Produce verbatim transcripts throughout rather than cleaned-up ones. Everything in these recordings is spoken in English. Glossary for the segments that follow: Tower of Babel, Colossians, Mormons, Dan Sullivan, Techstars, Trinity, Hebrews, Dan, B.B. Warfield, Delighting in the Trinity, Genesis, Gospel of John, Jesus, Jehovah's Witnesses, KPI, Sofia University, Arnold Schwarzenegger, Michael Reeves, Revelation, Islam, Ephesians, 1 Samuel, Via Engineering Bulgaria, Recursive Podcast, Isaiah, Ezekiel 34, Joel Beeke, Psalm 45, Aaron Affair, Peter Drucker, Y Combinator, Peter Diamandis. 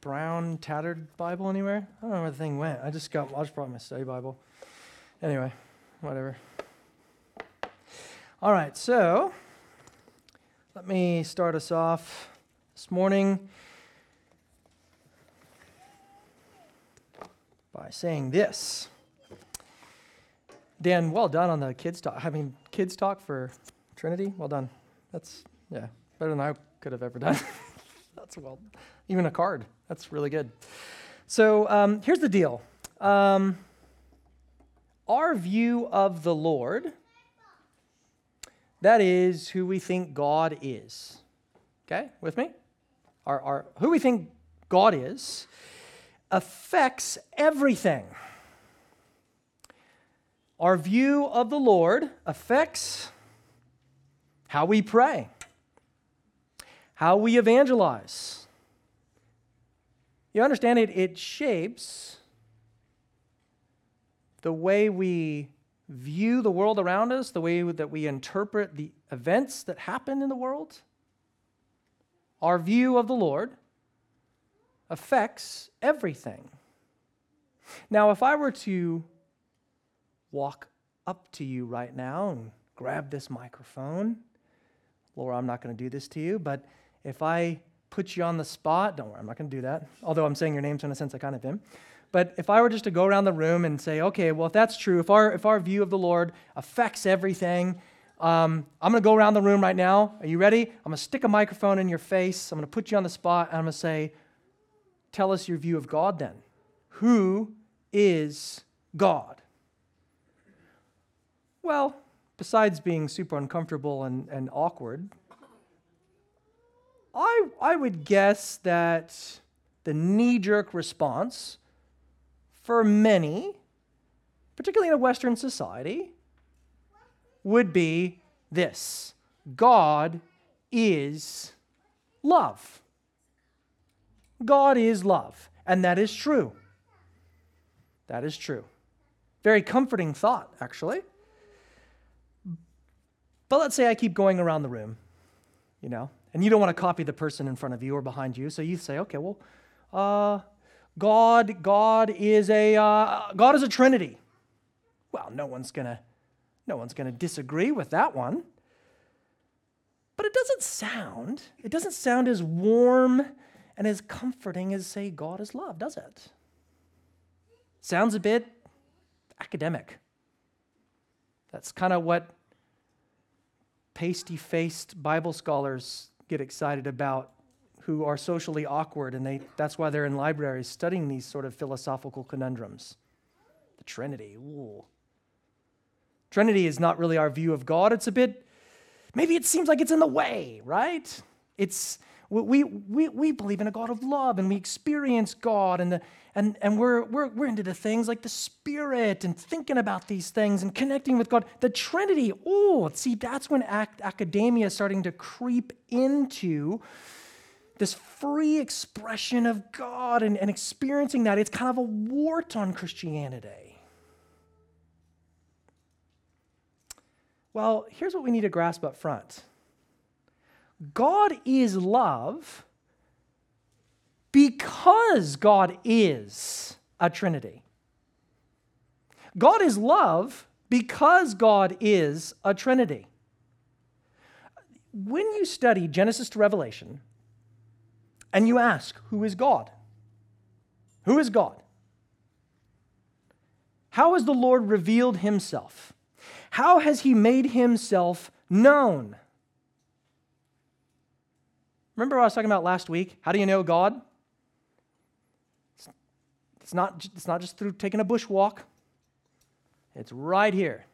brown, tattered Bible anywhere? I don't know where the thing went. I just got, I just brought my study Bible. Anyway, whatever. All right, so let me start us off this morning by saying this. Dan, well done on the kids talk. I mean, kids talk for Trinity. Well done. That's, yeah, better than I could have ever done. That's well, even a card. That's really good. So um, here's the deal. Um, our view of the Lord, that is who we think God is. Okay, with me? Our, our, who we think God is affects everything. Our view of the Lord affects how we pray, how we evangelize. You understand it? It shapes the way we view the world around us, the way that we interpret the events that happen in the world. Our view of the Lord affects everything. Now, if I were to walk up to you right now and grab this microphone, Laura, I'm not going to do this to you, but if I put you on the spot, don't worry, I'm not going to do that, although I'm saying your name, so in a sense I kind of am. But if I were just to go around the room and say, okay, well, if that's true, if our if our view of the Lord affects everything, um, I'm going to go around the room right now. Are you ready? I'm going to stick a microphone in your face. I'm going to put you on the spot, and I'm going to say, tell us your view of God then. Who is God? Well, besides being super uncomfortable and, and awkward, I, I would guess that the knee-jerk response for many, particularly in a Western society, would be this: God is love. God is love, and that is true. That is true. Very comforting thought, actually. But let's say I keep going around the room, you know, and you don't want to copy the person in front of you or behind you, so you say, okay, well, uh, God, God is a uh, God is a Trinity. Well, no one's gonna, no one's gonna disagree with that one. But it doesn't sound, it doesn't sound as warm and as comforting as, say, God is love, does it? Sounds a bit academic. That's kind of what pasty-faced Bible scholars get excited about, who are socially awkward, and they that's why they're in libraries studying these sort of philosophical conundrums. The Trinity, ooh. Trinity is not really our view of God. It's a bit, maybe it seems like it's in the way, right? It's, we we we believe in a God of love, and we experience God, and the and and we're we're we're into the things like the Spirit and thinking about these things and connecting with God. The Trinity, oh, see, that's when ac- academia is starting to creep into this free expression of God and, and experiencing that. It's kind of a wart on Christianity. Well, here's what we need to grasp up front. God is love because God is a Trinity. God is love because God is a Trinity. When you study Genesis to Revelation, and you ask, who is God? Who is God? How has the Lord revealed himself? How has he made himself known? Remember what I was talking about last week? How do you know God? It's not, it's not just through taking a bush walk. It's right here.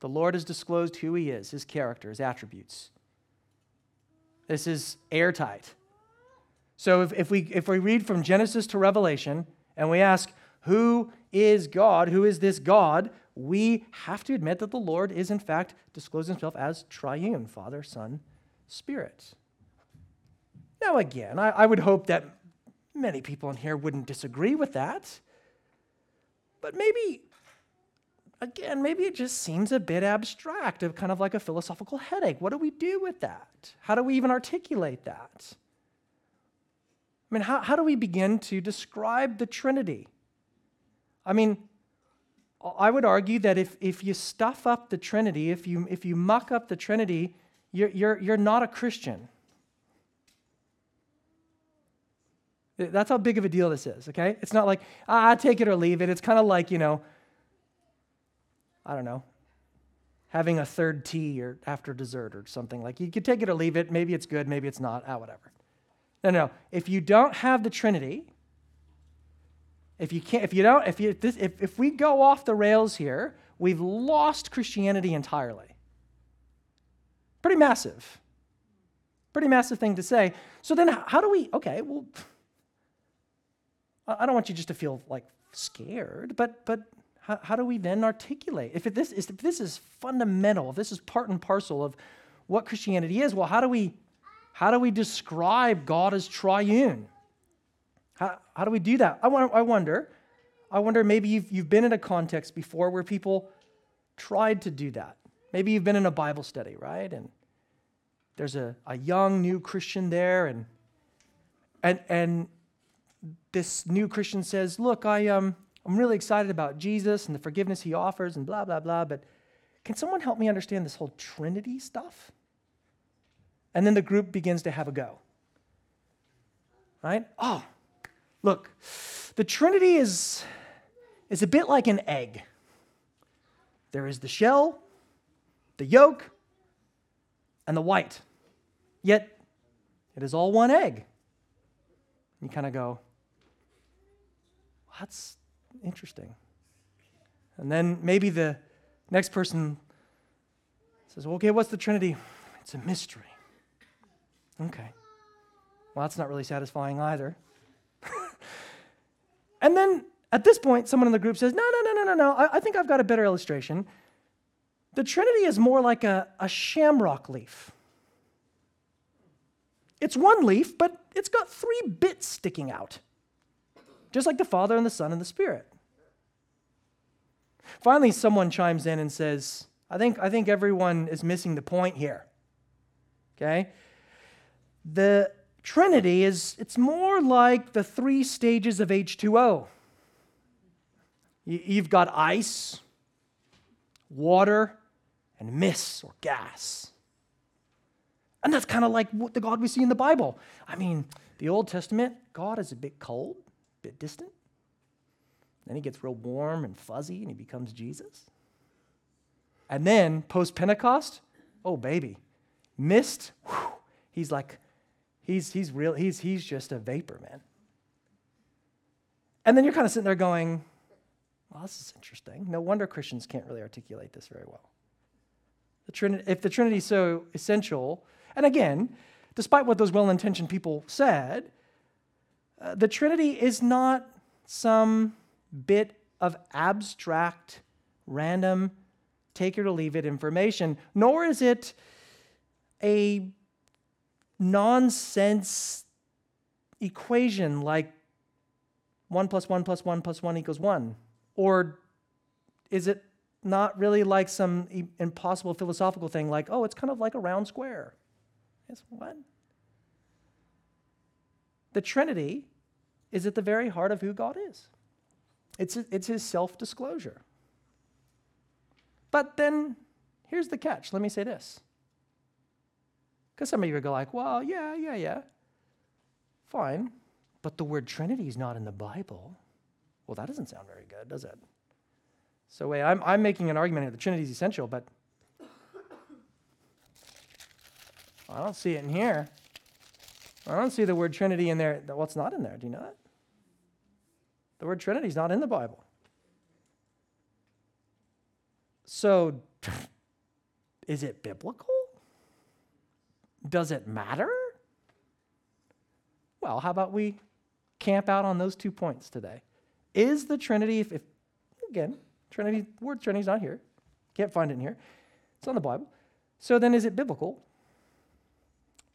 The Lord has disclosed who he is, his character, his attributes. This is airtight. So if, if we if we read from Genesis to Revelation and we ask, who is God? Who is this God? We have to admit that the Lord is, in fact, disclosing himself as triune, Father, Son, Spirit. Now, again, I, I would hope that many people in here wouldn't disagree with that. But maybe, again, maybe it just seems a bit abstract, of kind of like a philosophical headache. What do we do with that? How do we even articulate that? I mean, how, how do we begin to describe the Trinity? I mean, I would argue that if, if you stuff up the Trinity, if you if you muck up the Trinity, you're you're you're not a Christian. That's how big of a deal this is, okay? It's not like, ah, take it or leave it. It's kind of like, you know, I don't know, having a third tea or after dessert or something. Like, you could take it or leave it. Maybe it's good, maybe it's not, ah, whatever. No, no. If you don't have the Trinity, if you can't, if you don't, if you this, if if we go off the rails here, we've lost Christianity entirely. Pretty massive. Pretty massive thing to say. So then, how do we? Okay, well, I don't want you just to feel like scared, but but how, how do we then articulate if it, this is if this is fundamental? If this is part and parcel of what Christianity is, well, how do we? How do we describe God as triune? How, how do we do that? I, I wonder, I wonder maybe you've, you've been in a context before where people tried to do that. Maybe you've been in a Bible study, right? And there's a, a young new Christian there, and and and this new Christian says, look, I, um, I'm really excited about Jesus and the forgiveness he offers and blah, blah, blah, but can someone help me understand this whole Trinity stuff? And then the group begins to have a go, right? Oh, look, the Trinity is, is a bit like an egg. There is the shell, the yolk, and the white. Yet, it is all one egg. You kind of go, well, that's interesting. And then maybe the next person says, well, okay, what's the Trinity? It's a mystery. Okay. Well, that's not really satisfying either. And then at this point, someone in the group says, no, no, no, no, no, no. I, I think I've got a better illustration. The Trinity is more like a, a shamrock leaf. It's one leaf, but it's got three bits sticking out, just like the Father and the Son and the Spirit. Finally, someone chimes in and says, I think, I think everyone is missing the point here. Okay? The Trinity is, it's more like the three stages of H two O. You've got ice, water, and mist or gas. And that's kind of like what the God we see in the Bible. I mean, the Old Testament, God is a bit cold, a bit distant. Then he gets real warm and fuzzy and he becomes Jesus. And then post-Pentecost, oh baby, mist, whew, he's like, He's he's real. He's he's just a vapor, man. And then you're kind of sitting there going, "Well, this is interesting. No wonder Christians can't really articulate this very well." The Trinity, if the Trinity is so essential, and again, despite what those well-intentioned people said, uh, the Trinity is not some bit of abstract, random, take it or leave it information. Nor is it a nonsense equation like one plus one plus one plus one equals one? Or is it not really like some e- impossible philosophical thing like, oh, it's kind of like a round square? Yes, what? The Trinity is at the very heart of who God is. It's, it's his self-disclosure. But then, here's the catch. Let me say this. Because some of you would go like, well, yeah, yeah, yeah, fine, but the word Trinity is not in the Bible. Well, that doesn't sound very good, does it? So wait, I'm, I'm making an argument here. The Trinity is essential, but I don't see it in here. I don't see the word Trinity in there. Well, it's not in there. Do you know that? The word Trinity is not in the Bible. So is it biblical? Does it matter? Well, how about we camp out on those two points today? Is the Trinity, if, if again, Trinity, word Trinity's not here. Can't find it in here. It's not in the Bible. So then is it biblical?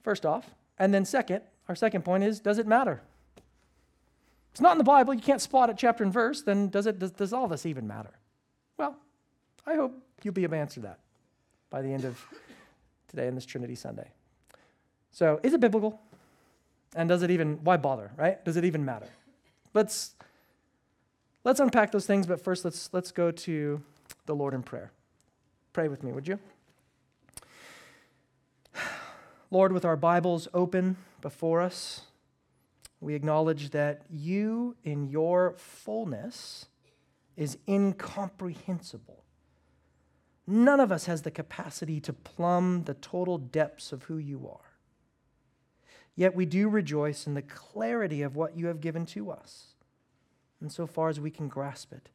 First off. And then second, our second point is, does it matter? It's not in the Bible. You can't spot it chapter and verse. Then does it does, does all this even matter? Well, I hope you'll be able to answer that by the end of today in this Trinity Sunday. So, is it biblical? And does it even, why bother, right? Does it even matter? Let's let's unpack those things, but first let's let's go to the Lord in prayer. Pray with me, would you? Lord, with our Bibles open before us, we acknowledge that you in your fullness is incomprehensible. None of us has the capacity to plumb the total depths of who you are. Yet we do rejoice in the clarity of what you have given to us, insofar as we can grasp it.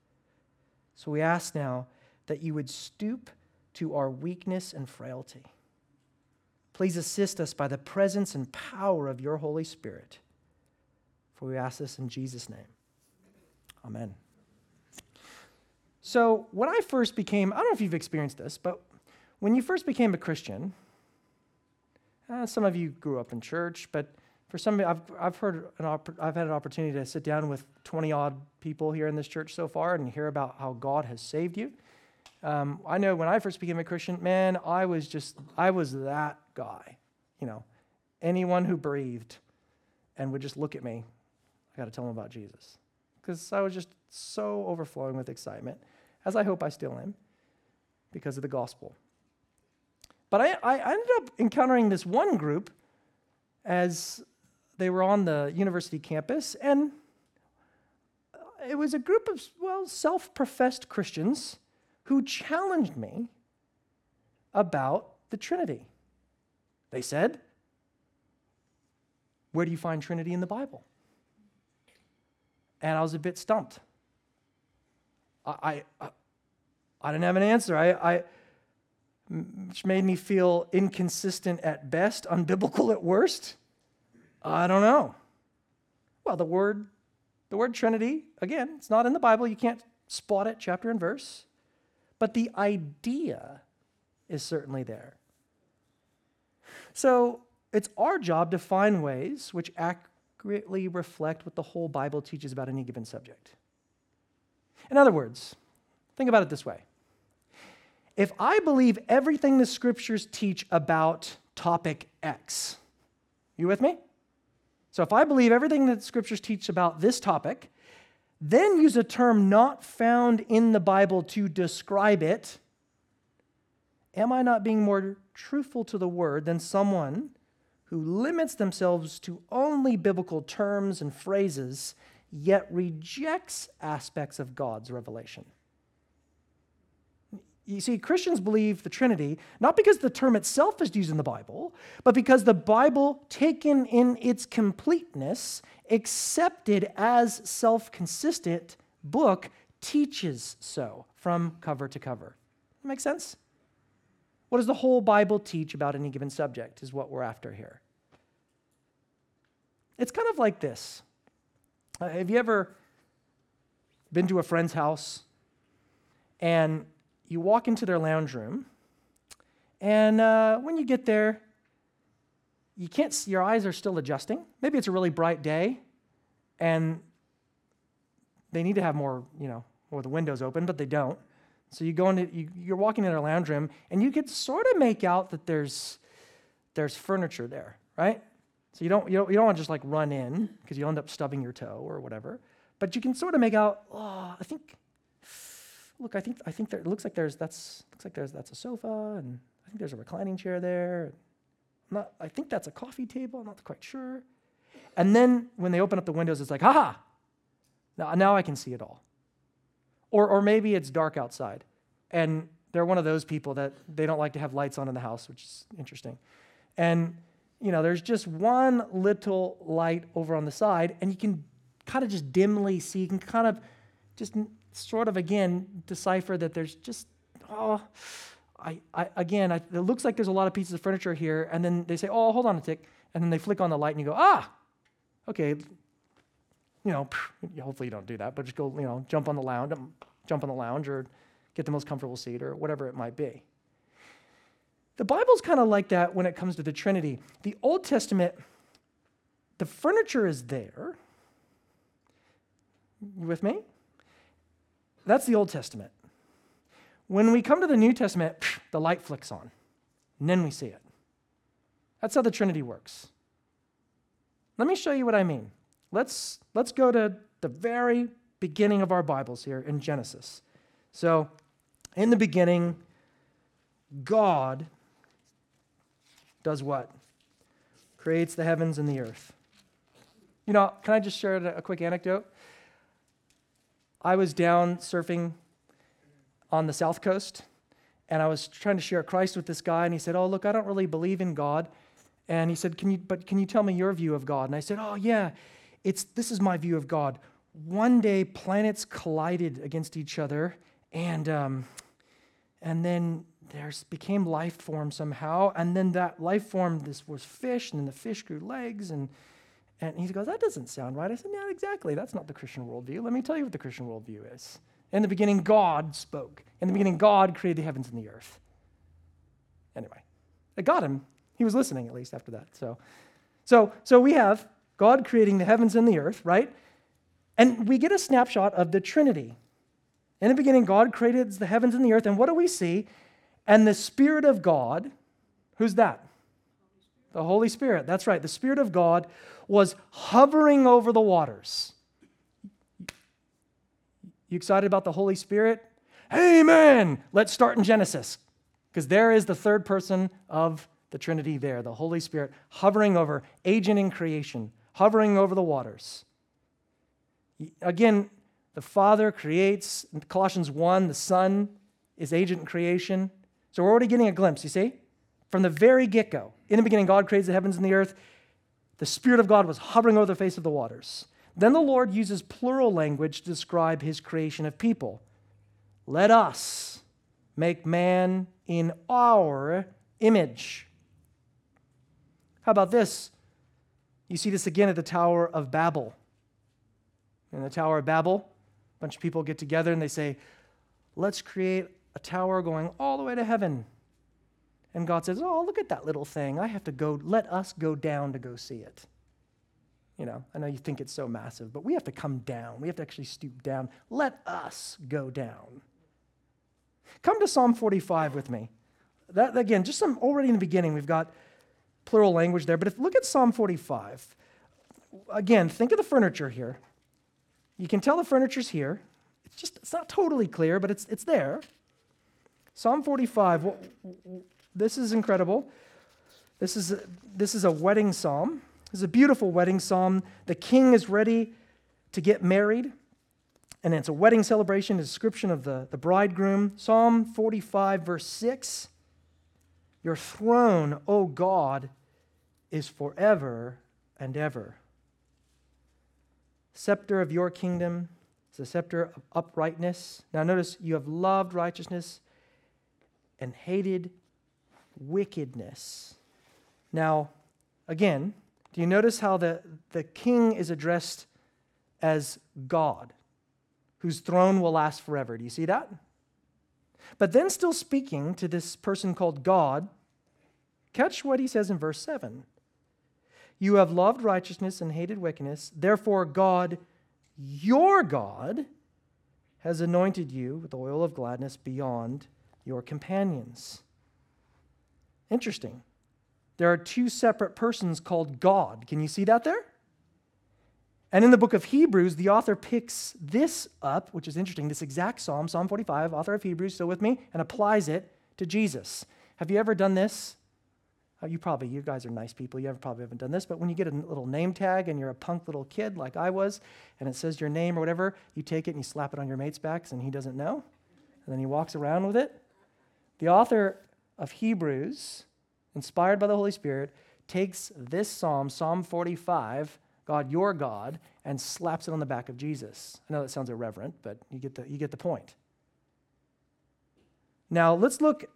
So we ask now that you would stoop to our weakness and frailty. Please assist us by the presence and power of your Holy Spirit. For we ask this in Jesus' name. Amen. So when I first became, I don't know if you've experienced this, but when you first became a Christian, uh, some of you grew up in church, but for some, I've I've heard an opp- I've had an opportunity to sit down with twenty odd people here in this church so far and hear about how God has saved you. Um, I know when I first became a Christian, man, I was just I was that guy, you know, anyone who breathed and would just look at me. I got to tell them about Jesus because I was just so overflowing with excitement. As I hope I still am, because of the gospel. But I, I ended up encountering this one group as they were on the university campus, and it was a group of, well, self-professed Christians who challenged me about the Trinity. They said, where do you find Trinity in the Bible? And I was a bit stumped. I, I I didn't have an answer, I, I, which made me feel inconsistent at best, unbiblical at worst. I don't know. Well, the word, the word Trinity, again, it's not in the Bible. You can't spot it chapter and verse. But the idea is certainly there. So it's our job to find ways which accurately reflect what the whole Bible teaches about any given subject. In other words, think about it this way. If I believe everything the scriptures teach about topic X, you with me? So if I believe everything that the scriptures teach about this topic, then use a term not found in the Bible to describe it, am I not being more truthful to the word than someone who limits themselves to only biblical terms and phrases yet rejects aspects of God's revelation? You see, Christians believe the Trinity not because the term itself is used in the Bible, but because the Bible, taken in its completeness, accepted as self-consistent book, teaches so from cover to cover. That make sense? What does the whole Bible teach about any given subject is what we're after here. It's kind of like this. Uh, have you ever been to a friend's house and you walk into their lounge room and uh, when you get there, you can't see, your eyes are still adjusting. Maybe it's a really bright day and they need to have more, you know, more of the windows open, but they don't. So you go into, you, you're walking in their lounge room and you could sort of make out that there's there's furniture there, right? So you don't, you don't you don't want to just like run in because you'll end up stubbing your toe or whatever. But you can sort of make out, oh, I think, look, I think I think there it looks like there's that's looks like there's that's a sofa, and I think there's a reclining chair there. I'm not, I think that's a coffee table. I'm not quite sure. And then when they open up the windows, it's like, ha! Now now I can see it all. Or or maybe it's dark outside, and they're one of those people that they don't like to have lights on in the house, which is interesting, and. You know, there's just one little light over on the side, and you can kind of just dimly see, you can kind of just sort of, again, decipher that there's just, oh, I, I again, I, it looks like there's a lot of pieces of furniture here, and then they say, oh, hold on a tick, and then they flick on the light, and you go, ah, okay, you know, hopefully you don't do that, but just go, you know, jump on the lounge, jump on the lounge, or get the most comfortable seat, or whatever it might be. The Bible's kind of like that when it comes to the Trinity. The Old Testament, the furniture is there. You with me? That's the Old Testament. When we come to the New Testament, the light flicks on, and then we see it. That's how the Trinity works. Let me show you what I mean. Let's, let's go to the very beginning of our Bibles here in Genesis. So, in the beginning, God does what? Creates the heavens and the earth. You know, can I just share a quick anecdote? I was down surfing on the South Coast, and I was trying to share Christ with this guy, and he said, "Oh, look, I don't really believe in God." And he said, "Can you? But can you tell me your view of God?" And I said, "Oh, yeah, it's this is my view of God. One day, planets collided against each other, and um, and then there became life form somehow, and then that life form this was fish, and then the fish grew legs, and and he goes, that doesn't sound right." I said, "No, exactly. That's not the Christian worldview. Let me tell you what the Christian worldview is. In the beginning, God spoke. In the beginning, God created the heavens and the earth." Anyway, I got him. He was listening, at least, after that. So, so, so we have God creating the heavens and the earth, right? And we get a snapshot of the Trinity. In the beginning, God created the heavens and the earth, and what do we see? And the Spirit of God, who's that? The Holy Spirit, that's right. The Spirit of God was hovering over the waters. You excited about the Holy Spirit? Amen! Let's start in Genesis, because there is the third person of the Trinity there, the Holy Spirit, hovering over, agent in creation, hovering over the waters. Again, the Father creates, in Colossians one, the Son is agent in creation. So we're already getting a glimpse, you see? From the very get-go, in the beginning, God creates the heavens and the earth. The Spirit of God was hovering over the face of the waters. Then the Lord uses plural language to describe his creation of people. Let us make man in our image. How about this? You see this again at the Tower of Babel. In the Tower of Babel, a bunch of people get together and they say, "Let's create a tower going all the way to heaven." And God says, "Oh, look at that little thing. I have to go, let us go down to go see it." You know, I know you think it's so massive, but we have to come down. We have to actually stoop down. Let us go down. Come to Psalm forty-five with me. That, again, just some, already in the beginning, we've got plural language there. But if look at Psalm forty-five. Again, think of the furniture here. You can tell the furniture's here. It's just, it's not totally clear, but it's it's there. Psalm forty-five, what, this is incredible. This is, a, this is a wedding psalm. This is a beautiful wedding psalm. The king is ready to get married, and it's a wedding celebration, a description of the, the bridegroom. Psalm forty-five, verse six, "Your throne, O God, is forever and ever. Scepter of your kingdom is the scepter of uprightness. Now notice, you have loved righteousness and hated wickedness." Now, again, do you notice how the, the king is addressed as God, whose throne will last forever? Do you see that? But then still speaking to this person called God, catch what he says in verse seven. "You have loved righteousness and hated wickedness. Therefore, God, your God, has anointed you with oil of gladness beyond your companions." Interesting. There are two separate persons called God. Can you see that there? And in the book of Hebrews, the author picks this up, which is interesting, this exact psalm, Psalm forty-five, author of Hebrews, still with me, and applies it to Jesus. Have you ever done this? Oh, you probably, you guys are nice people, you probably haven't done this, but when you get a little name tag and you're a punk little kid like I was, and it says your name or whatever, you take it and you slap it on your mate's backs and he doesn't know, and then he walks around with it. The author of Hebrews, inspired by the Holy Spirit, takes this psalm, Psalm forty-five, God, your God, and slaps it on the back of Jesus. I know that sounds irreverent, but you get the, you get the point. Now, let's look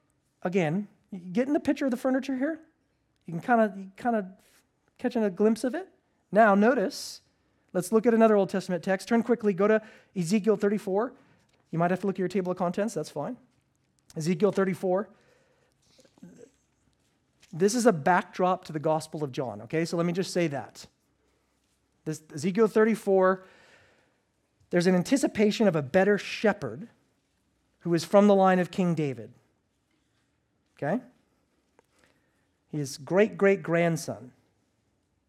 again. You get in the picture of the furniture here. You can kind of kind of catch a glimpse of it. Now, notice, let's look at another Old Testament text. Turn quickly, go to Ezekiel thirty-four. You might have to look at your table of contents, that's fine. Ezekiel thirty-four. This is a backdrop to the Gospel of John, okay? So let me just say that. This Ezekiel thirty-four, there's an anticipation of a better shepherd who is from the line of King David, okay? His great-great-grandson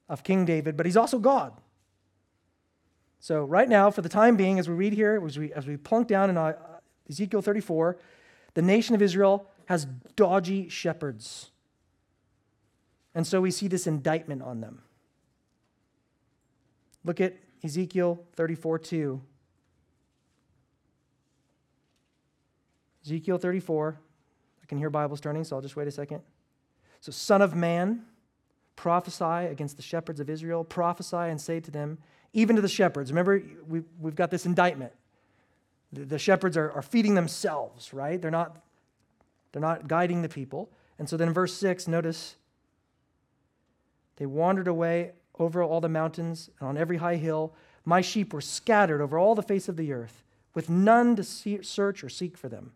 of King David, but he's also God. So right now, for the time being, as we read here, as we, as we plunk down in Ezekiel thirty-four, the nation of Israel has dodgy shepherds. And so we see this indictment on them. Look at Ezekiel thirty-four two. Ezekiel thirty-four. I can hear Bibles turning, so I'll just wait a second. So, Son of Man, prophesy against the shepherds of Israel. Prophesy and say to them, even to the shepherds. Remember, we, we've got this indictment. The, the shepherds are, are feeding themselves, right? They're not, they're not guiding the people. And so then in verse six, notice, they wandered away over all the mountains and on every high hill. My sheep were scattered over all the face of the earth, with none to see, search or seek for them.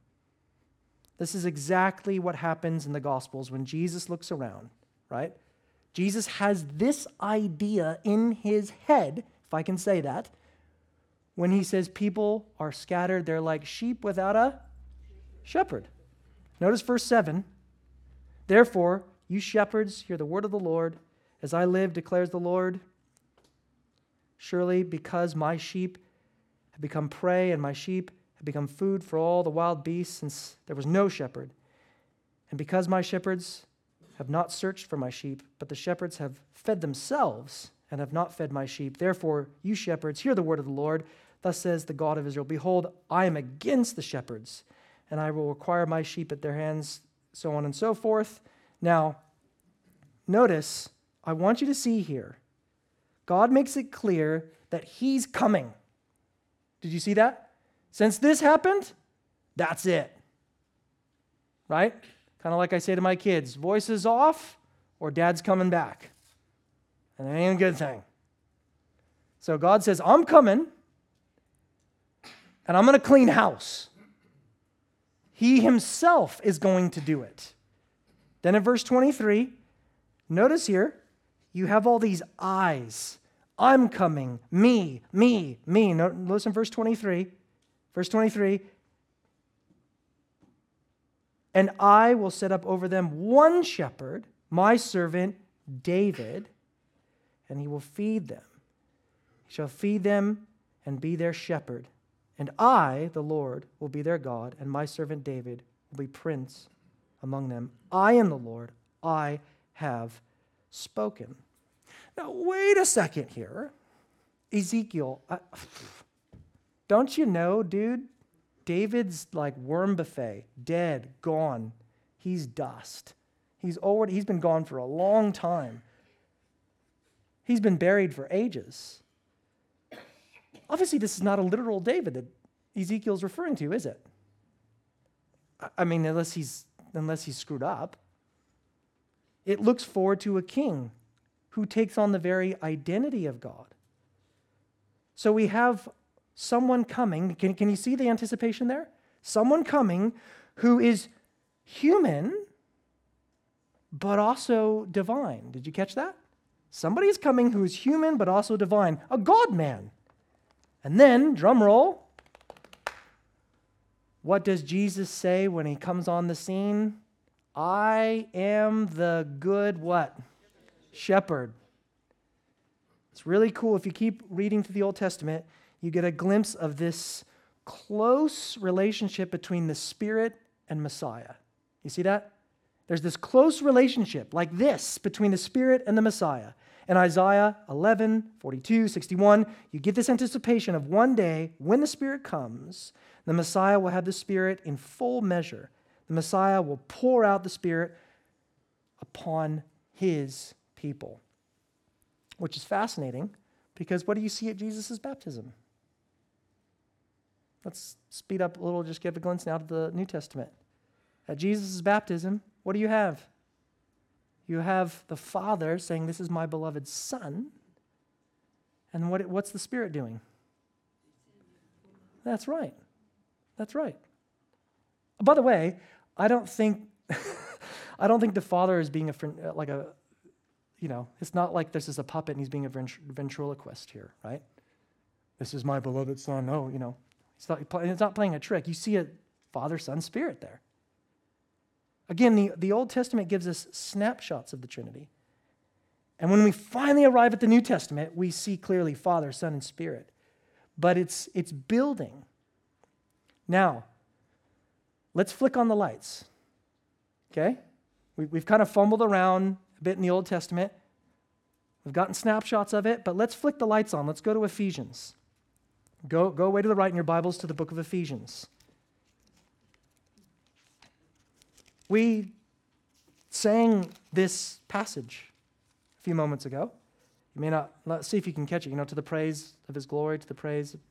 This is exactly what happens in the Gospels when Jesus looks around, right? Jesus has this idea in his head, if I can say that, when he says people are scattered, they're like sheep without a shepherd. Notice verse seven. Therefore, you shepherds, hear the word of the Lord. As I live, declares the Lord, surely because my sheep have become prey and my sheep have become food for all the wild beasts, since there was no shepherd. And because my shepherds have not searched for my sheep, but the shepherds have fed themselves and have not fed my sheep. Therefore, you shepherds, hear the word of the Lord. Thus says the God of Israel, behold, I am against the shepherds, and I will require my sheep at their hands, so on and so forth. Now, notice, I want you to see here, God makes it clear that he's coming. Did you see that? Since this happened, that's it. Right? Kind of like I say to my kids, voice is off or dad's coming back. And it ain't a good thing. So God says, I'm coming and I'm going to clean house. He himself is going to do it. Then in verse twenty-three, notice here, you have all these I's. I'm coming, me, me, me. Notice in verse twenty-three. Verse twenty-three, and I will set up over them one shepherd, my servant David, and he will feed them. He shall feed them and be their shepherd. And I, the Lord, will be their God, and my servant David will be prince among them. I am the Lord, I have spoken. Now, wait a second here. Ezekiel, I, don't you know, dude? David's like worm buffet, dead, gone. He's dust. He's already, he's been gone for a long time. He's been buried for ages. Obviously, this is not a literal David that Ezekiel's referring to, is it? I mean, unless he's unless he's screwed up. It looks forward to a king who takes on the very identity of God. So we have someone coming. Can, can you see the anticipation there? Someone coming who is human, but also divine. Did you catch that? Somebody is coming who is human, but also divine. A God-man. And then, drum roll, what does Jesus say when he comes on the scene? I am the good what? Shepherd. It's really cool. If you keep reading through the Old Testament, you get a glimpse of this close relationship between the Spirit and Messiah. You see that? There's this close relationship like this between the Spirit and the Messiah. In Isaiah eleven, forty-two, sixty-one, you get this anticipation of one day when the Spirit comes, the Messiah will have the Spirit in full measure. The Messiah will pour out the Spirit upon his people, which is fascinating because what do you see at Jesus' baptism? Let's speed up a little, just give a glimpse now to the New Testament. At Jesus' baptism, what do you have? You have the Father saying, this is my beloved Son. And what, what's the Spirit doing? That's right. That's right. By the way, I don't think I don't think the Father is being a like a, you know, it's not like this is a puppet and he's being a ventriloquist here, right? This is my beloved Son. Oh, you know, it's not, it's not playing a trick. You see a Father, Son, Spirit there. Again, the, the Old Testament gives us snapshots of the Trinity. And when we finally arrive at the New Testament, we see clearly Father, Son, and Spirit. But it's it's building. Now, let's flick on the lights, okay? We, we've kind of fumbled around a bit in the Old Testament. We've gotten snapshots of it, but let's flick the lights on. Let's go to Ephesians. Go, go away to the right in your Bibles to the book of Ephesians. We sang this passage a few moments ago. You may not, let's see if you can catch it, you know, to the praise of his glory, to the praise of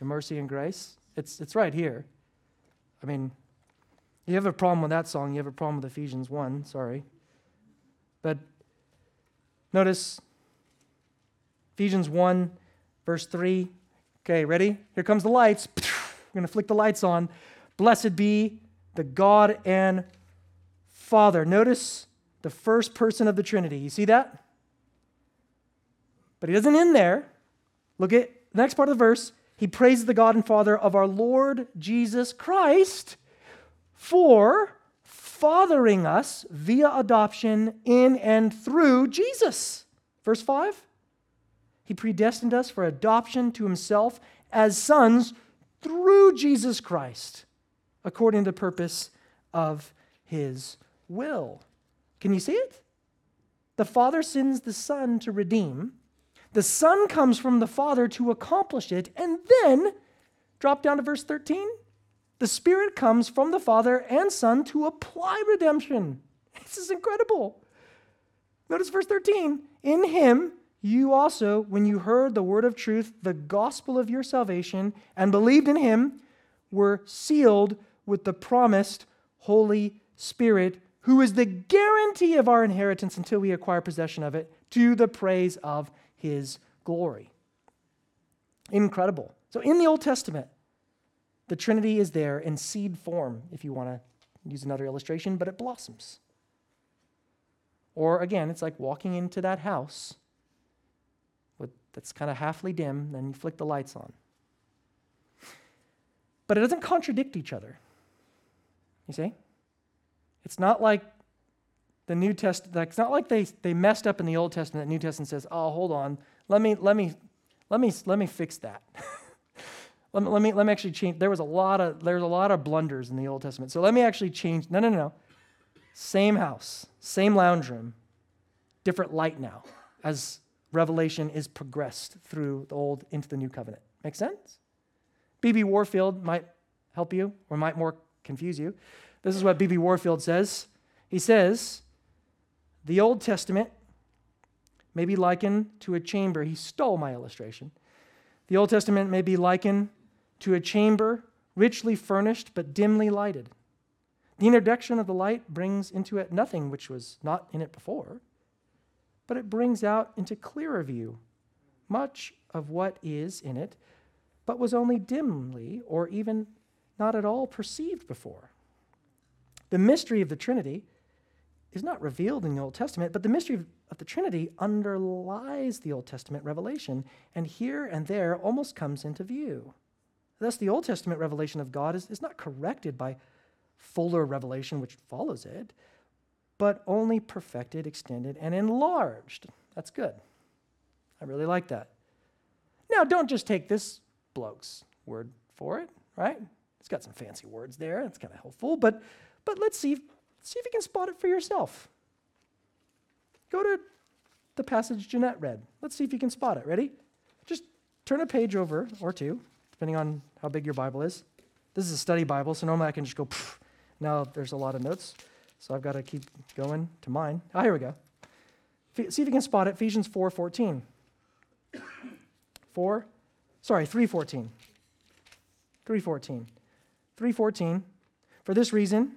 your mercy and grace. It's it's right here. I mean, you have a problem with that song, you have a problem with Ephesians one, sorry. But notice Ephesians one, verse three. Okay, ready? Here comes the lights. We're going to flick the lights on. Blessed be the God and Father. Notice the first person of the Trinity. You see that? But he doesn't end there. Look at the next part of the verse. He praises the God and Father of our Lord Jesus Christ for fathering us via adoption in and through Jesus. Verse five, he predestined us for adoption to himself as sons through Jesus Christ, according to the purpose of his will. Can you see it? The Father sends the Son to redeem. The Son comes from the Father to accomplish it. And then, drop down to verse thirteen, the Spirit comes from the Father and Son to apply redemption. This is incredible. Notice verse thirteen, in him you also, when you heard the word of truth, the gospel of your salvation, and believed in him, were sealed with the promised Holy Spirit, who is the guarantee of our inheritance until we acquire possession of it, to the praise of his glory. Incredible. So in the Old Testament, the Trinity is there in seed form, if you want to use another illustration, but it blossoms. Or again, it's like walking into that house with, that's kind of halfway dim, then you flick the lights on. But it doesn't contradict each other. You see? It's not like the New Testament, it's not like they, they messed up in the Old Testament. The New Testament says, "Oh, hold on, let me let me let me let me fix that. let me let me let me actually change." There was a lot of there's a lot of blunders in the Old Testament, so let me actually change. No, no, no, no. Same house, same lounge room, different light now as Revelation is progressed through the Old into the New Covenant. Make sense? B B Warfield might help you, or might more confuse you. This is what B B Warfield says. He says, the Old Testament may be likened to a chamber. He stole my illustration. The Old Testament may be likened to a chamber richly furnished but dimly lighted. The introduction of the light brings into it nothing which was not in it before, but it brings out into clearer view much of what is in it, but was only dimly or even not at all perceived before. The mystery of the Trinity is not revealed in the Old Testament, but the mystery of the Trinity underlies the Old Testament revelation, and here and there almost comes into view. Thus, the Old Testament revelation of God is, is not corrected by fuller revelation which follows it, but only perfected, extended, and enlarged. That's good. I really like that. Now, don't just take this bloke's word for it, right? It's got some fancy words there. That's kind of helpful, but but let's see if, see if you can spot it for yourself. Go to the passage Jeanette read. Let's see if you can spot it. Ready? Just turn a page over or two, depending on how big your Bible is. This is a study Bible, so normally I can just go, pfft. Now there's a lot of notes, so I've got to keep going to mine. Ah, here we go. F- see if you can spot it. Ephesians four fourteen. Four, sorry, three fourteen. three fourteen. three fourteen. For this reason,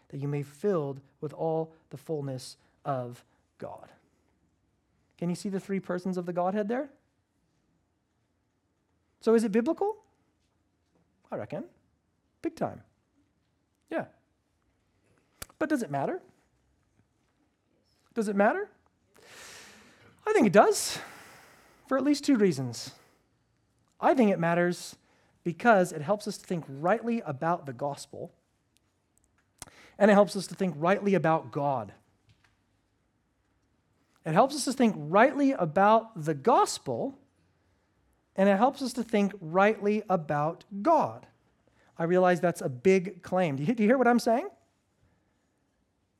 that you may be filled with all the fullness of God. Can you see the three persons of the Godhead there? So is it biblical? I reckon. Big time. Yeah. But does it matter? Does it matter? I think it does, for at least two reasons. I think it matters because it helps us to think rightly about the gospel, and it helps us to think rightly about God. It helps us to think rightly about the gospel, and it helps us to think rightly about God. I realize that's a big claim. Do you, do you hear what I'm saying?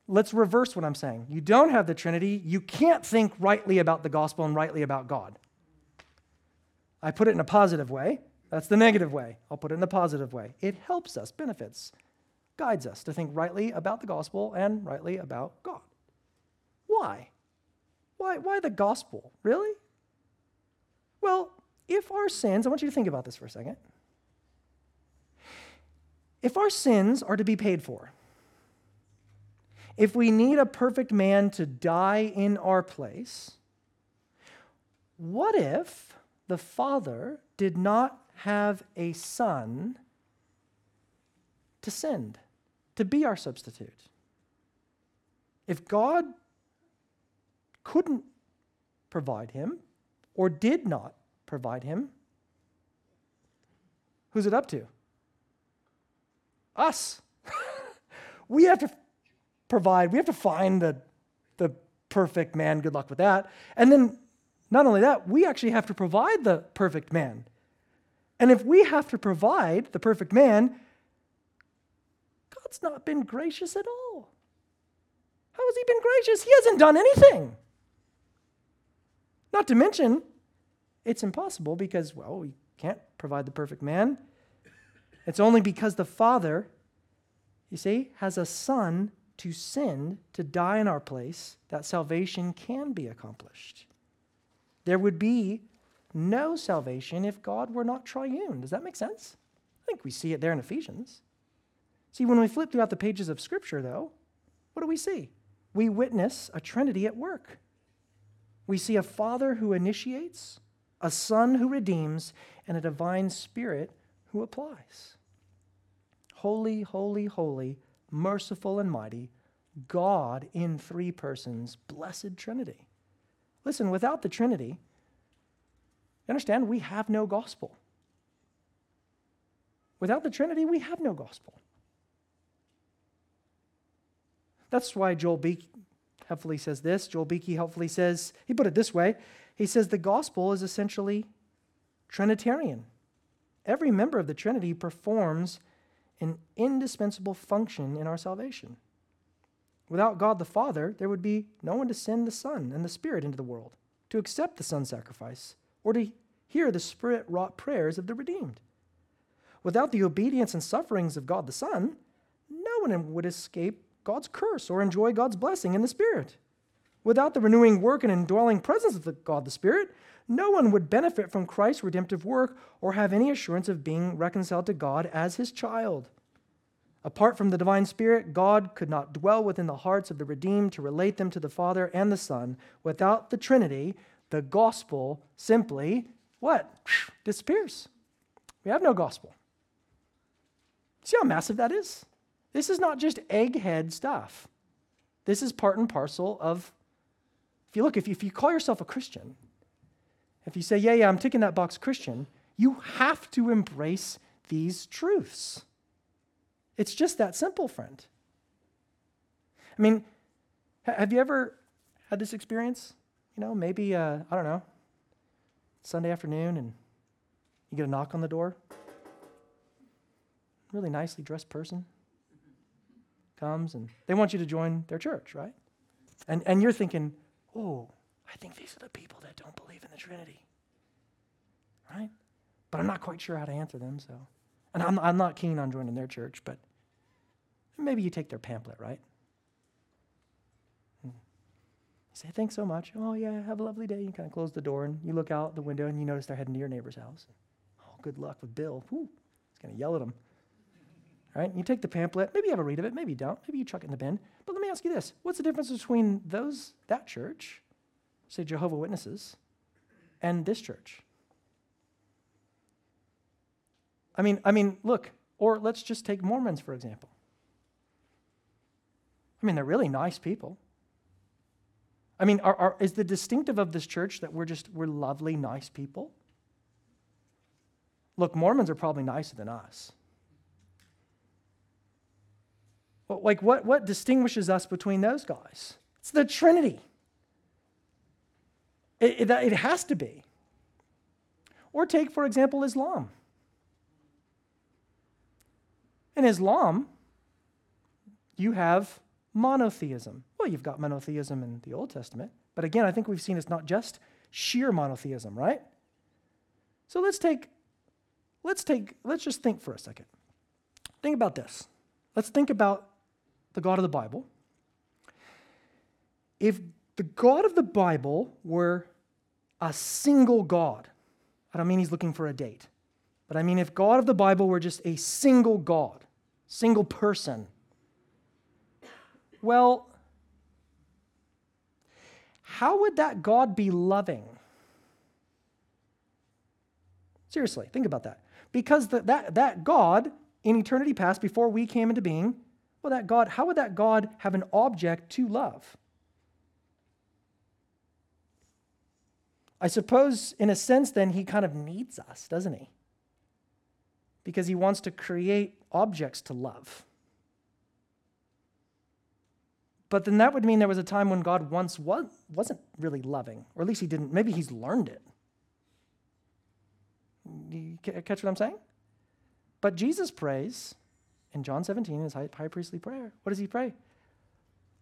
Let's reverse what I'm saying. You don't have the Trinity. You can't think rightly about the gospel and rightly about God. I put it in a positive way. That's the negative way. I'll put it in the positive way. It helps us, benefits, guides us to think rightly about the gospel and rightly about God. Why? Why, why the gospel? Really? Well, if our sins, I want you to think about this for a second. If our sins are to be paid for, if we need a perfect man to die in our place, what if the Father did not have a Son to send, to be our substitute? If God couldn't provide him or did not provide him, who's it up to? Us. We have to provide, we have to find the, the perfect man, good luck with that. And then not only that, we actually have to provide the perfect man. And if we have to provide the perfect man, God's not been gracious at all. How has he been gracious? He hasn't done anything. Not to mention, it's impossible because, well, we can't provide the perfect man. It's only because the Father, you see, has a Son to send to die in our place that salvation can be accomplished. There would be no salvation if God were not triune. Does that make sense? I think we see it there in Ephesians. See, when we flip throughout the pages of Scripture, though, what do we see? We witness a Trinity at work. We see a Father who initiates, a Son who redeems, and a divine Spirit who applies. Holy, holy, holy, merciful and mighty, God in three persons, blessed Trinity. Listen, without the Trinity, you understand, we have no gospel. Without the Trinity, we have no gospel. That's why Joel Beeke helpfully says this. Joel Beeke helpfully says, he put it this way. He says the gospel is essentially Trinitarian. Every member of the Trinity performs an indispensable function in our salvation. Without God the Father, there would be no one to send the Son and the Spirit into the world, to accept the Son's sacrifice, or to hear the Spirit-wrought prayers of the redeemed. Without the obedience and sufferings of God the Son, no one would escape God's curse or enjoy God's blessing in the Spirit. Without the renewing work and indwelling presence of the God the Spirit, no one would benefit from Christ's redemptive work or have any assurance of being reconciled to God as his child. Apart from the divine Spirit, God could not dwell within the hearts of the redeemed to relate them to the Father and the Son. Without the Trinity, the gospel simply, what? Disappears. We have no gospel. See how massive that is? This is not just egghead stuff. This is part and parcel of, if you look, if you, if you call yourself a Christian, if you say, yeah, yeah, I'm ticking that box Christian, you have to embrace these truths. It's just that simple, friend. I mean, ha- have you ever had this experience? You know, maybe, uh, I don't know, Sunday afternoon and you get a knock on the door. Really nicely dressed person comes and they want you to join their church, right? And and you're thinking, oh, I think these are the people that don't believe in the Trinity, right? But I'm not quite sure how to answer them, so. And I'm, I'm not keen on joining their church, but maybe you take their pamphlet, right? And you say, thanks so much. Oh, yeah, have a lovely day. You kind of close the door, and you look out the window, and you notice they're heading to your neighbor's house. Oh, good luck with Bill. Whew, he's going to yell at him. Right? And you take the pamphlet. Maybe you have a read of it. Maybe you don't. Maybe you chuck it in the bin. But let me ask you this. What's the difference between those that church say Jehovah's Witnesses, and this church. I mean, I mean, look, or let's just take Mormons, for example. I mean, they're really nice people. I mean, are, are, is the distinctive of this church that we're just, we're lovely, nice people? Look, Mormons are probably nicer than us. But like, what, what distinguishes us between those guys? It's the Trinity. It, it, it has to be. Or take, for example, Islam. In Islam, you have monotheism. Well, you've got monotheism in the Old Testament, but again, I think we've seen it's not just sheer monotheism, right? So let's take, let's take, let's just think for a second. Think about this. Let's think about the God of the Bible. If the God of the Bible were a single God, I don't mean he's looking for a date, but I mean if God of the Bible were just a single God, single person, well, how would that God be loving? Seriously, think about that. Because the, that, that God, in eternity past, before we came into being, well, that God, how would that God have an object to love? I suppose, in a sense, then, he kind of needs us, doesn't he? Because he wants to create objects to love. But then that would mean there was a time when God once was, wasn't really loving, or at least he didn't. Maybe he's learned it. Do you catch what I'm saying? But Jesus prays in John seventeen, in his high priestly prayer. What does he pray?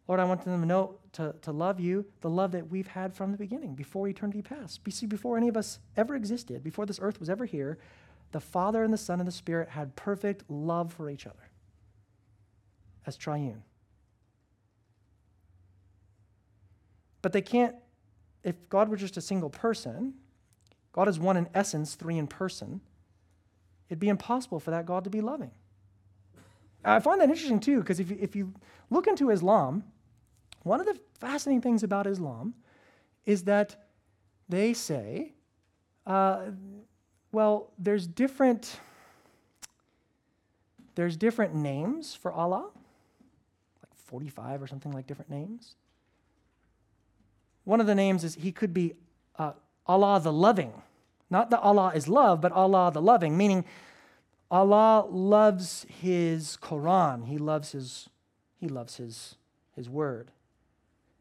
Lord, I want them to know, to, to love you, the love that we've had from the beginning, before eternity passed. You see, before any of us ever existed, before this earth was ever here, the Father and the Son and the Spirit had perfect love for each other as triune. But they can't, if God were just a single person, God is one in essence, three in person, it'd be impossible for that God to be loving. I find that interesting too, because if you, if you look into Islam, one of the fascinating things about Islam is that they say, uh, well, there's different, there's different names for Allah, like forty-five or something, like different names. One of the names is he could be uh, Allah the loving. Not that Allah is love, but Allah the loving, meaning Allah loves his Quran. He loves his he loves his his word.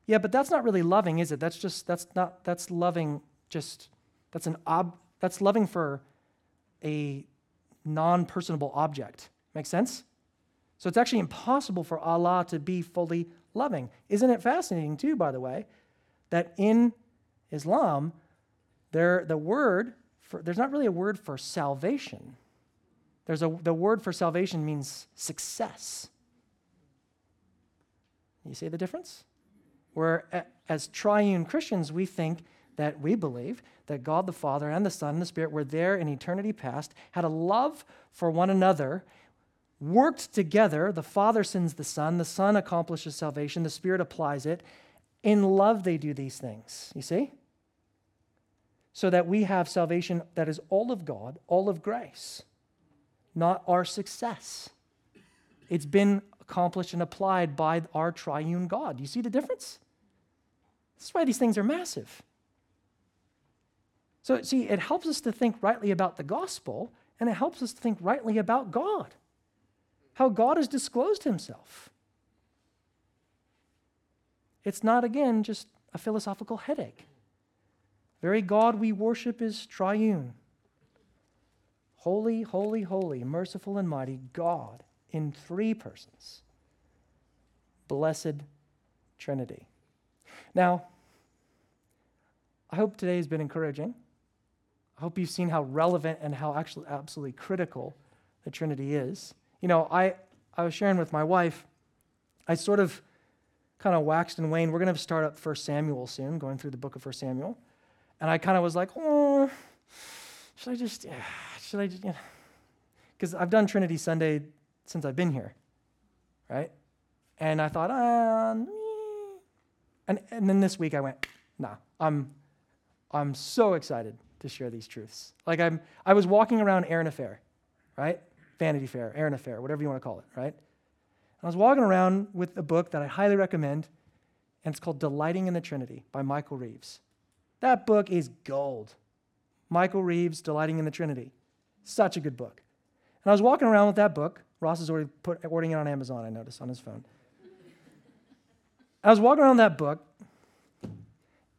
Yeah, but that's not really loving, is it? That's just that's not that's loving just that's an ob that's loving for a non-personable object. Make sense? So it's actually impossible for Allah to be fully loving. Isn't it fascinating too, by the way? That in Islam, there the word for, there's not really a word for salvation. There's a the word for salvation means success. You see the difference? Where as triune Christians, we think that we believe that God the Father and the Son and the Spirit were there in eternity past, had a love for one another, worked together. The Father sends the Son, the Son accomplishes salvation, the Spirit applies it. In love, they do these things, you see? So that we have salvation that is all of God, all of grace, not our success. It's been accomplished and applied by our triune God. You see the difference? That's why these things are massive. So, see, it helps us to think rightly about the gospel, and it helps us to think rightly about God, how God has disclosed himself. It's not, again, just a philosophical headache. The very God we worship is triune. Holy, holy, holy, merciful and mighty God in three persons. Blessed Trinity. Now, I hope today has been encouraging. I hope you've seen how relevant and how actually absolutely critical the Trinity is. You know, I, I was sharing with my wife, I sort of kind of waxed and waned. We're going to start up First Samuel soon, going through the book of First Samuel. And I kind of was like, oh, should I just, should I just, you know? Because I've done Trinity Sunday since I've been here, right? And I thought, ah, and, and then this week I went, Nah, I'm, I'm so excited to share these truths. Like I'm, I was walking around Aaron Affair, right? Vanity Fair, Aaron Affair, whatever you want to call it, right? And I was walking around with a book that I highly recommend, and it's called Delighting in the Trinity by Michael Reeves. That book is gold. Michael Reeves, Delighting in the Trinity. Such a good book. And I was walking around with that book. Ross is already put, ordering it on Amazon, I noticed, on his phone. I was walking around that book,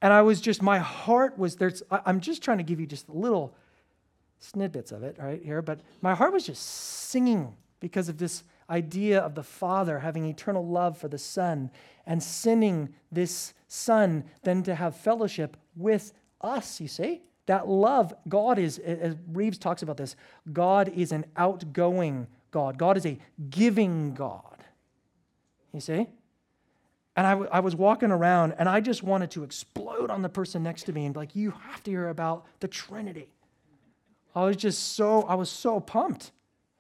and I was just, my heart was, there's, I'm just trying to give you just little snippets of it right here, but my heart was just singing because of this idea of the Father having eternal love for the Son and sending this Son then to have fellowship with us, you see? That love, God is, as Reeves talks about this, God is an outgoing God. God is a giving God, you see? And I, w- I was walking around, and I just wanted to explode on the person next to me and be like, you have to hear about the Trinity. I was just so, I was so pumped.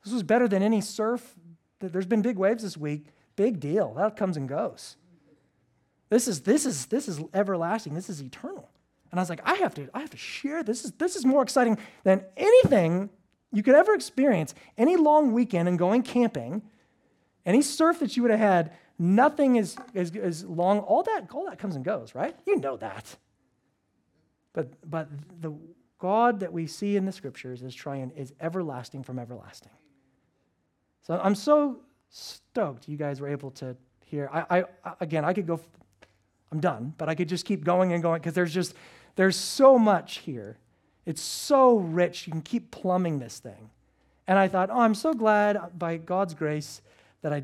This was better than any surf. There's been big waves this week. Big deal. That comes and goes. This is, this is, this is everlasting. This is eternal. And I was like, I have to, I have to share this. This is, this is more exciting than anything you could ever experience. Any long weekend and going camping, any surf that you would have had, nothing is, is, is long. All that, all that comes and goes, right? You know that. But but the God that we see in the Scriptures is trying, is everlasting from everlasting. So I'm so stoked you guys were able to hear. I, I again, I could go, I'm done, but I could just keep going and going because there's just, there's so much here. It's so rich. You can keep plumbing this thing. And I thought, oh, I'm so glad by God's grace that I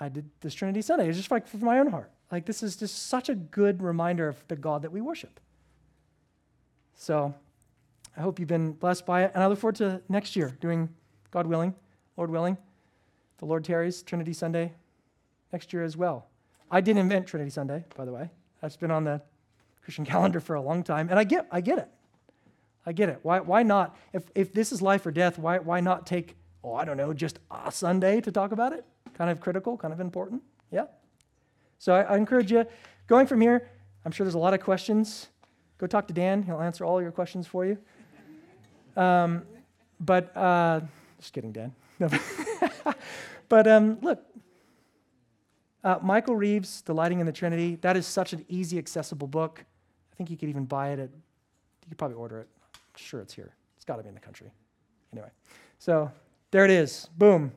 I did this Trinity Sunday. It's just like for my own heart. Like this is just such a good reminder of the God that we worship. So I hope you've been blessed by it. And I look forward to next year doing, God willing, Lord willing, the Lord tarries, Trinity Sunday next year as well. I didn't invent Trinity Sunday, by the way. That's been on the Christian calendar for a long time. And I get I get it. I get it. Why why not? If if this is life or death, why why not take, oh, I don't know, just a Sunday to talk about it? Kind of critical, kind of important, yeah. So I, I encourage you, going from here, I'm sure there's a lot of questions. Go talk to Dan, he'll answer all your questions for you. Um, but, uh, just kidding, Dan. No. But um, look, uh, Michael Reeves, Delighting in the Trinity, that is such an easy, accessible book. I think you could even buy it at, you could probably order it. I'm sure it's here. It's gotta be in the country. Anyway, so there it is, boom.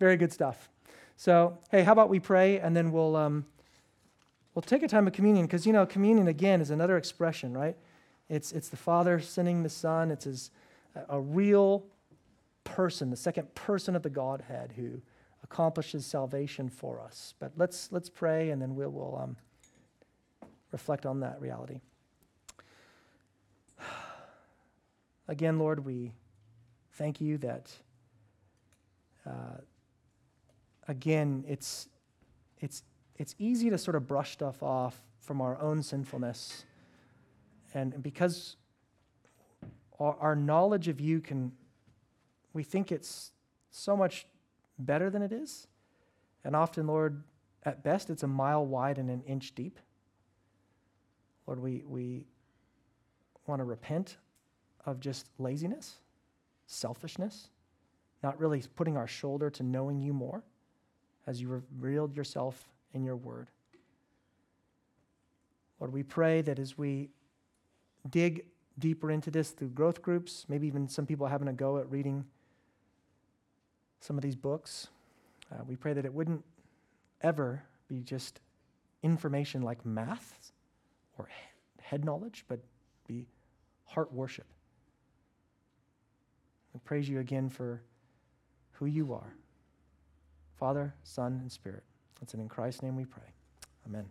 Very good stuff. So, hey, how about we pray, and then we'll um, we'll take a time of communion, because, you know, communion, again, is another expression, right? It's it's the Father sending the Son. It's his, a real person, the second person of the Godhead who accomplishes salvation for us. But let's let's pray, and then we'll, we'll um, reflect on that reality. Again, Lord, we thank you that... Uh, Again, it's it's it's easy to sort of brush stuff off from our own sinfulness, and because our, our knowledge of you can, we think it's so much better than it is, and often, Lord, at best it's a mile wide and an inch deep. Lord, we we want to repent of just laziness, selfishness, not really putting our shoulder to knowing you more, as you revealed yourself in your word. Lord, we pray that as we dig deeper into this through growth groups, maybe even some people having a go at reading some of these books, uh, we pray that it wouldn't ever be just information like math or head knowledge, but be heart worship. We praise you again for who you are. Father, Son, and Spirit. It's in Christ's name we pray. Amen.